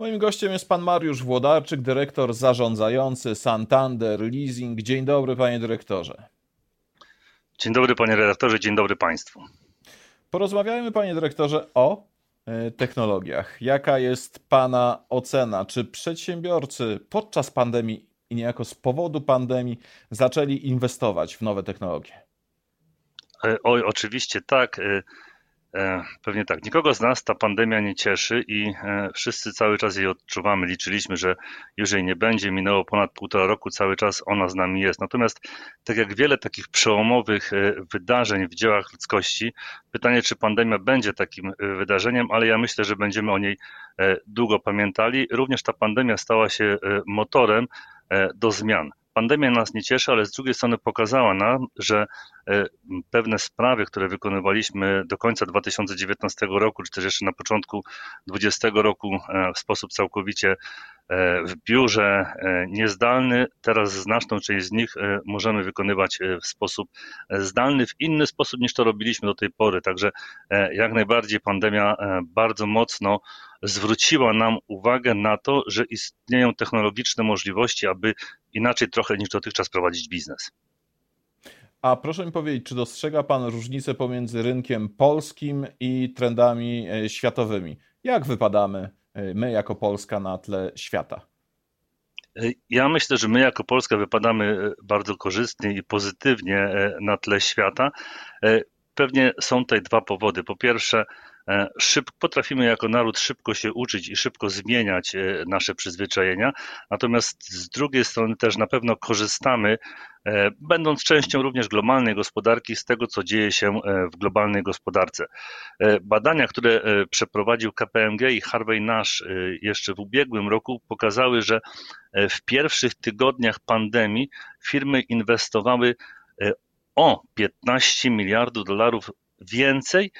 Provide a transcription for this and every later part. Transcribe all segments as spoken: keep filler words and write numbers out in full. Moim gościem jest pan Mariusz Włodarczyk, dyrektor zarządzający Santander Leasing. Dzień dobry, panie dyrektorze. Dzień dobry, panie redaktorze, dzień dobry państwu. Porozmawiajmy, panie dyrektorze, o technologiach. Jaka jest pana ocena? Czy przedsiębiorcy podczas pandemii i niejako z powodu pandemii zaczęli inwestować w nowe technologie? Oj, oczywiście tak. Pewnie tak. Nikogo z nas ta pandemia nie cieszy i wszyscy cały czas jej odczuwamy. Liczyliśmy, że już jej nie będzie. Minęło ponad półtora roku, cały czas ona z nami jest. Natomiast tak jak wiele takich przełomowych wydarzeń w dziełach ludzkości, pytanie, czy pandemia będzie takim wydarzeniem, ale ja myślę, że będziemy o niej długo pamiętali. Również ta pandemia stała się motorem do zmian. Pandemia nas nie cieszy, ale z drugiej strony pokazała nam, że pewne sprawy, które wykonywaliśmy do końca dwa tysiące dziewiętnastego roku, czy też jeszcze na początku dwudziestego roku w sposób całkowicie w biurze niezdalny, teraz znaczną część z nich możemy wykonywać w sposób zdalny, w inny sposób niż to robiliśmy do tej pory. Także jak najbardziej pandemia bardzo mocno zwróciła nam uwagę na to, że istnieją technologiczne możliwości, aby inaczej trochę niż dotychczas prowadzić biznes. A proszę mi powiedzieć, czy dostrzega pan różnicę pomiędzy rynkiem polskim i trendami światowymi? Jak wypadamy my jako Polska na tle świata? Ja myślę, że my jako Polska wypadamy bardzo korzystnie i pozytywnie na tle świata. Pewnie są tutaj dwa powody. Po pierwsze, Szyb, potrafimy jako naród szybko się uczyć i szybko zmieniać nasze przyzwyczajenia, natomiast z drugiej strony też na pewno korzystamy, będąc częścią również globalnej gospodarki, z tego, co dzieje się w globalnej gospodarce. Badania, które przeprowadził K P M G i Harvey Nash jeszcze w ubiegłym roku, pokazały, że w pierwszych tygodniach pandemii firmy inwestowały o piętnaście miliardów dolarów więcej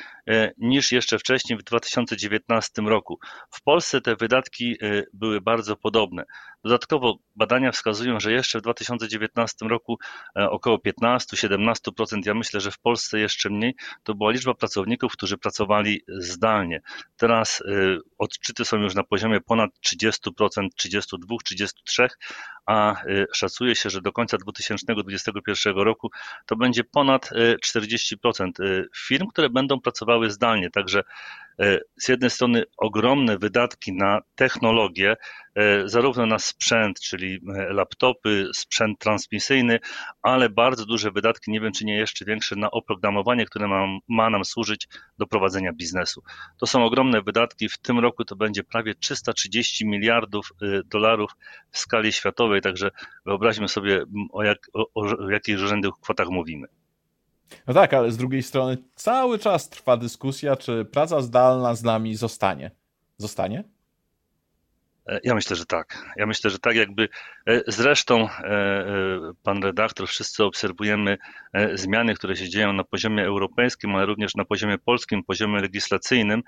niż jeszcze wcześniej w dwa tysiące dziewiętnastym roku. W Polsce te wydatki były bardzo podobne. Dodatkowo badania wskazują, że jeszcze w dwa tysiące dziewiętnastym roku około piętnaście do siedemnastu procent, ja myślę, że w Polsce jeszcze mniej, to była liczba pracowników, którzy pracowali zdalnie. Teraz odczyty są już na poziomie ponad trzydzieści procent, trzydzieści dwa, trzydzieści trzy, a szacuje się, że do końca dwa tysiące dwudziestego pierwszego roku to będzie ponad czterdzieści procent firm, które będą pracowały zdalnie. Także z jednej strony ogromne wydatki na technologię, zarówno na sprzęt, czyli laptopy, sprzęt transmisyjny, ale bardzo duże wydatki, nie wiem czy nie jeszcze większe, na oprogramowanie, które ma, ma nam służyć do prowadzenia biznesu. To są ogromne wydatki, w tym roku to będzie prawie trzysta trzydzieści miliardów dolarów w skali światowej, także wyobraźmy sobie, o, jak, o, o jakich rzędnych kwotach mówimy. No tak, ale z drugiej strony cały czas trwa dyskusja, czy praca zdalna z nami zostanie. Zostanie? Ja myślę, że tak. Ja myślę, że tak jakby zresztą pan redaktor, wszyscy obserwujemy zmiany, które się dzieją na poziomie europejskim, ale również na poziomie polskim, poziomie legislacyjnym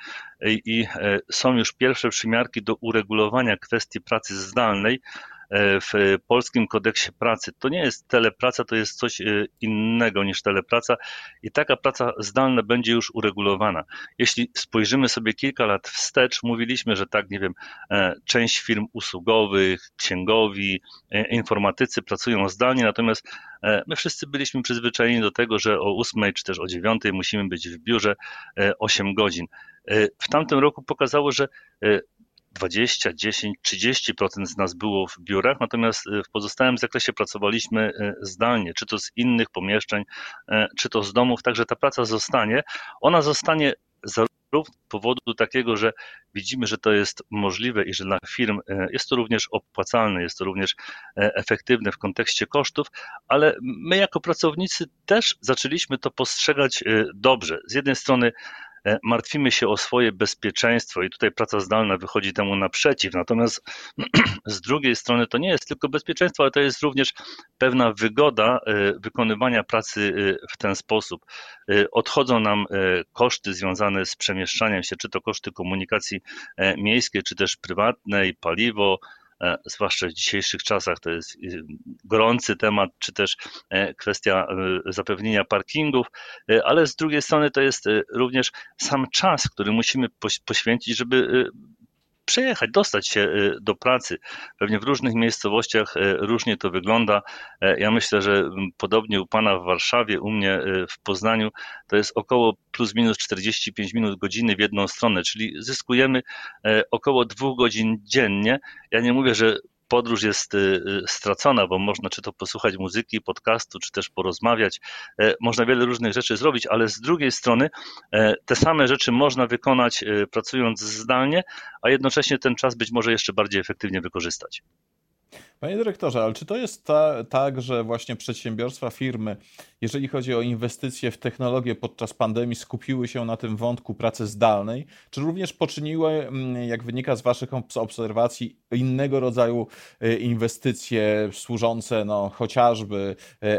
i są już pierwsze przymiarki do uregulowania kwestii pracy zdalnej w polskim kodeksie pracy. To nie jest telepraca, to jest coś innego niż telepraca i taka praca zdalna będzie już uregulowana. Jeśli spojrzymy sobie kilka lat wstecz, mówiliśmy, że tak, nie wiem, część firm usługowych, księgowi, informatycy pracują zdalnie, natomiast my wszyscy byliśmy przyzwyczajeni do tego, że o ósmej czy też o dziewiątej musimy być w biurze osiem godzin. W tamtym roku pokazało, że dwadzieścia, dziesięć, trzydzieści procent z nas było w biurach, natomiast w pozostałym zakresie pracowaliśmy zdalnie, czy to z innych pomieszczeń, czy to z domów, także ta praca zostanie. Ona zostanie zarówno z powodu takiego, że widzimy, że to jest możliwe i że dla firm jest to również opłacalne, jest to również efektywne w kontekście kosztów, ale my jako pracownicy też zaczęliśmy to postrzegać dobrze. Z jednej strony martwimy się o swoje bezpieczeństwo i tutaj praca zdalna wychodzi temu naprzeciw, natomiast z drugiej strony to nie jest tylko bezpieczeństwo, ale to jest również pewna wygoda wykonywania pracy w ten sposób. Odchodzą nam koszty związane z przemieszczaniem się, czy to koszty komunikacji miejskiej, czy też prywatnej, paliwo, zwłaszcza w dzisiejszych czasach to jest gorący temat, czy też kwestia zapewnienia parkingów, ale z drugiej strony to jest również sam czas, który musimy poświęcić, żeby przejechać, dostać się do pracy. Pewnie w różnych miejscowościach różnie to wygląda. Ja myślę, że podobnie u Pana w Warszawie, u mnie w Poznaniu to jest około plus minus czterdzieści pięć minut godziny w jedną stronę, czyli zyskujemy około dwóch godzin dziennie. Ja nie mówię, że podróż jest stracona, bo można czy to posłuchać muzyki, podcastu, czy też porozmawiać. Można wiele różnych rzeczy zrobić, ale z drugiej strony te same rzeczy można wykonać pracując zdalnie, a jednocześnie ten czas być może jeszcze bardziej efektywnie wykorzystać. Panie dyrektorze, ale czy to jest ta, tak, że właśnie przedsiębiorstwa, firmy, jeżeli chodzi o inwestycje w technologię podczas pandemii, skupiły się na tym wątku pracy zdalnej? Czy również poczyniły, jak wynika z Waszych obserwacji, innego rodzaju inwestycje służące no, chociażby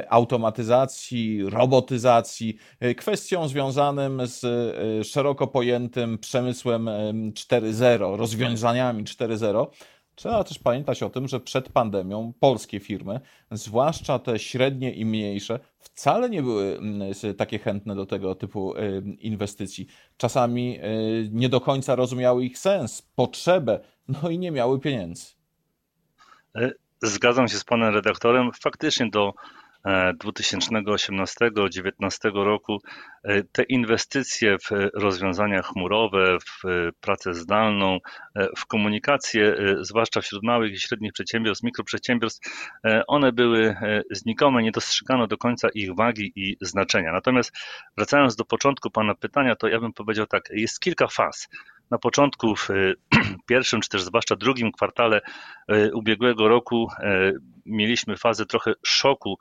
automatyzacji, robotyzacji, kwestią związanym z szeroko pojętym przemysłem cztery zero, rozwiązaniami cztery zero? Trzeba też pamiętać o tym, że przed pandemią polskie firmy, zwłaszcza te średnie i mniejsze, wcale nie były takie chętne do tego typu inwestycji. Czasami nie do końca rozumiały ich sens, potrzebę, no i nie miały pieniędzy. Zgadzam się z panem redaktorem. Faktycznie do dwa tysiące osiemnastego do dwa tysiące dziewiętnastego roku te inwestycje w rozwiązania chmurowe, w pracę zdalną, w komunikację, zwłaszcza wśród małych i średnich przedsiębiorstw, mikroprzedsiębiorstw, one były znikome, nie dostrzegano do końca ich wagi i znaczenia. Natomiast wracając do początku pana pytania, to ja bym powiedział tak, jest kilka faz. Na początku, w pierwszym czy też zwłaszcza drugim kwartale ubiegłego roku mieliśmy fazę trochę szoku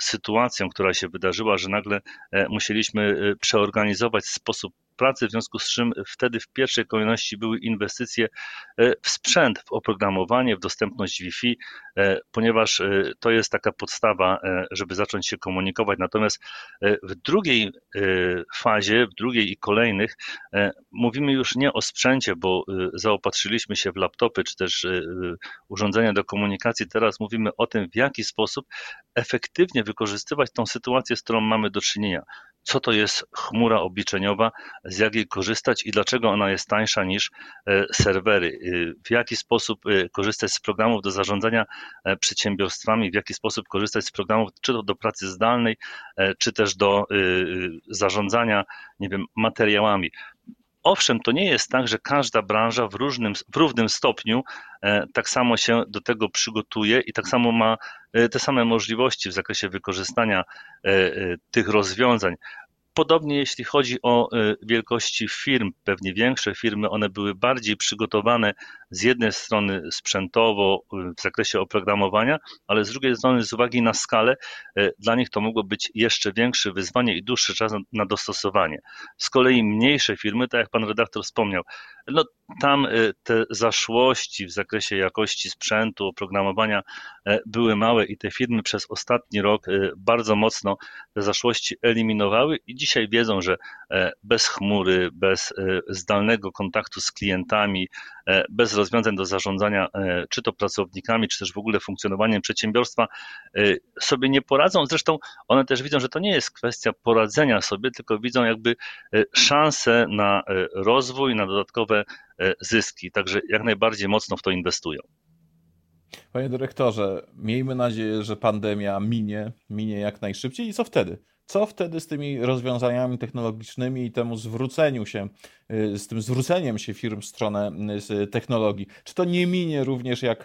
sytuacją, która się wydarzyła, że nagle musieliśmy przeorganizować sposób pracy, w związku z czym wtedy w pierwszej kolejności były inwestycje w sprzęt, w oprogramowanie, w dostępność Wi-Fi, ponieważ to jest taka podstawa, żeby zacząć się komunikować. Natomiast w drugiej fazie, w drugiej i kolejnych mówimy już nie o sprzęcie, bo zaopatrzyliśmy się w laptopy czy też urządzenia do komunikacji. Teraz mówimy o tym, w jaki sposób efektywnie wykorzystywać tą sytuację, z którą mamy do czynienia. Co to jest chmura obliczeniowa, z jakiej korzystać i dlaczego ona jest tańsza niż serwery, w jaki sposób korzystać z programów do zarządzania przedsiębiorstwami, w jaki sposób korzystać z programów czy to do pracy zdalnej, czy też do zarządzania, nie wiem, materiałami. Owszem, to nie jest tak, że każda branża w różnym, w równym stopniu tak samo się do tego przygotuje i tak samo ma te same możliwości w zakresie wykorzystania tych rozwiązań. Podobnie jeśli chodzi o wielkości firm, pewnie większe firmy, one były bardziej przygotowane z jednej strony sprzętowo w zakresie oprogramowania, ale z drugiej strony z uwagi na skalę dla nich to mogło być jeszcze większe wyzwanie i dłuższy czas na dostosowanie. Z kolei mniejsze firmy, tak jak pan redaktor wspomniał, no tam te zaszłości w zakresie jakości sprzętu, oprogramowania były małe i te firmy przez ostatni rok bardzo mocno te zaszłości eliminowały i dzisiaj wiedzą, że bez chmury, bez zdalnego kontaktu z klientami, bez rozwiązań do zarządzania czy to pracownikami, czy też w ogóle funkcjonowaniem przedsiębiorstwa sobie nie poradzą. Zresztą one też widzą, że to nie jest kwestia poradzenia sobie, tylko widzą jakby szansę na rozwój, na dodatkowe zyski. Także jak najbardziej mocno w to inwestują. Panie dyrektorze, miejmy nadzieję, że pandemia minie, minie jak najszybciej i co wtedy? Co wtedy z tymi rozwiązaniami technologicznymi i temu zwróceniu się, z tym zwróceniem się firm w stronę technologii? Czy to nie minie również jak,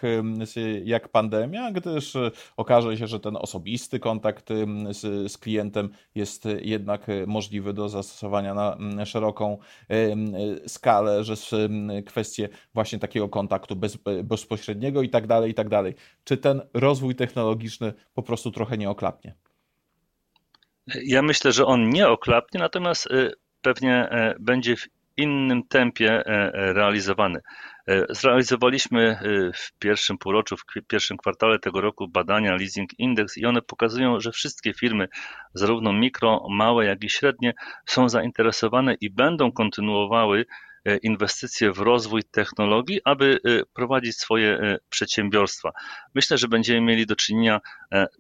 jak pandemia, gdyż okaże się, że ten osobisty kontakt z, z klientem jest jednak możliwy do zastosowania na szeroką skalę, że kwestie właśnie takiego kontaktu bez, bezpośredniego i tak dalej, i tak dalej. Czy ten rozwój technologiczny po prostu trochę nie oklapnie? Ja myślę, że on nie oklapnie, natomiast pewnie będzie w innym tempie realizowany. Zrealizowaliśmy w pierwszym półroczu, w pierwszym kwartale tego roku badania Leasing Index i one pokazują, że wszystkie firmy, zarówno mikro, małe, jak i średnie, są zainteresowane i będą kontynuowały inwestycje w rozwój technologii, aby prowadzić swoje przedsiębiorstwa. Myślę, że będziemy mieli do czynienia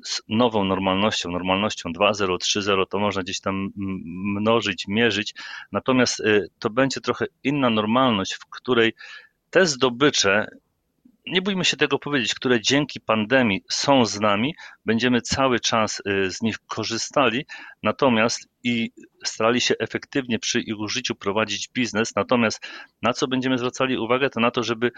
z nową normalnością, normalnością dwa zero, trzy zero, to można gdzieś tam mnożyć, mierzyć, natomiast to będzie trochę inna normalność, w której te zdobycze, nie bójmy się tego powiedzieć, które dzięki pandemii są z nami, będziemy cały czas z nich korzystali, natomiast i starali się efektywnie przy ich użyciu prowadzić biznes, natomiast na co będziemy zwracali uwagę, to na to, żeby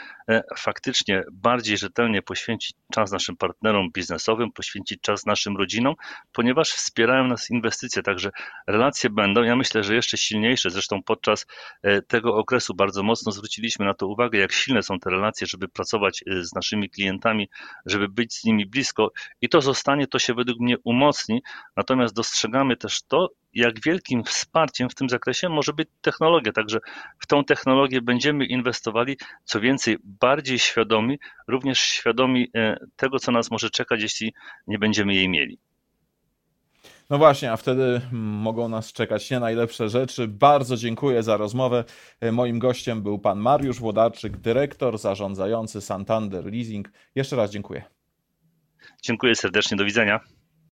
faktycznie bardziej rzetelnie poświęcić czas naszym partnerom biznesowym, poświęcić czas naszym rodzinom, ponieważ wspierają nas inwestycje, także relacje będą, ja myślę, że jeszcze silniejsze, zresztą podczas tego okresu bardzo mocno zwróciliśmy na to uwagę, jak silne są te relacje, żeby pracować z naszymi klientami, żeby być z nimi blisko i to zostanie, to się według mnie umocni, natomiast dostrzegamy też to, jak wielkim wsparciem w tym zakresie może być technologia, także w tą technologię będziemy inwestowali, co więcej, bardziej świadomi, również świadomi tego, co nas może czekać, jeśli nie będziemy jej mieli. No właśnie, a wtedy mogą nas czekać nie najlepsze rzeczy. Bardzo dziękuję za rozmowę. Moim gościem był pan Mariusz Włodarczyk, dyrektor zarządzający Santander Leasing. Jeszcze raz dziękuję. Dziękuję serdecznie, do widzenia.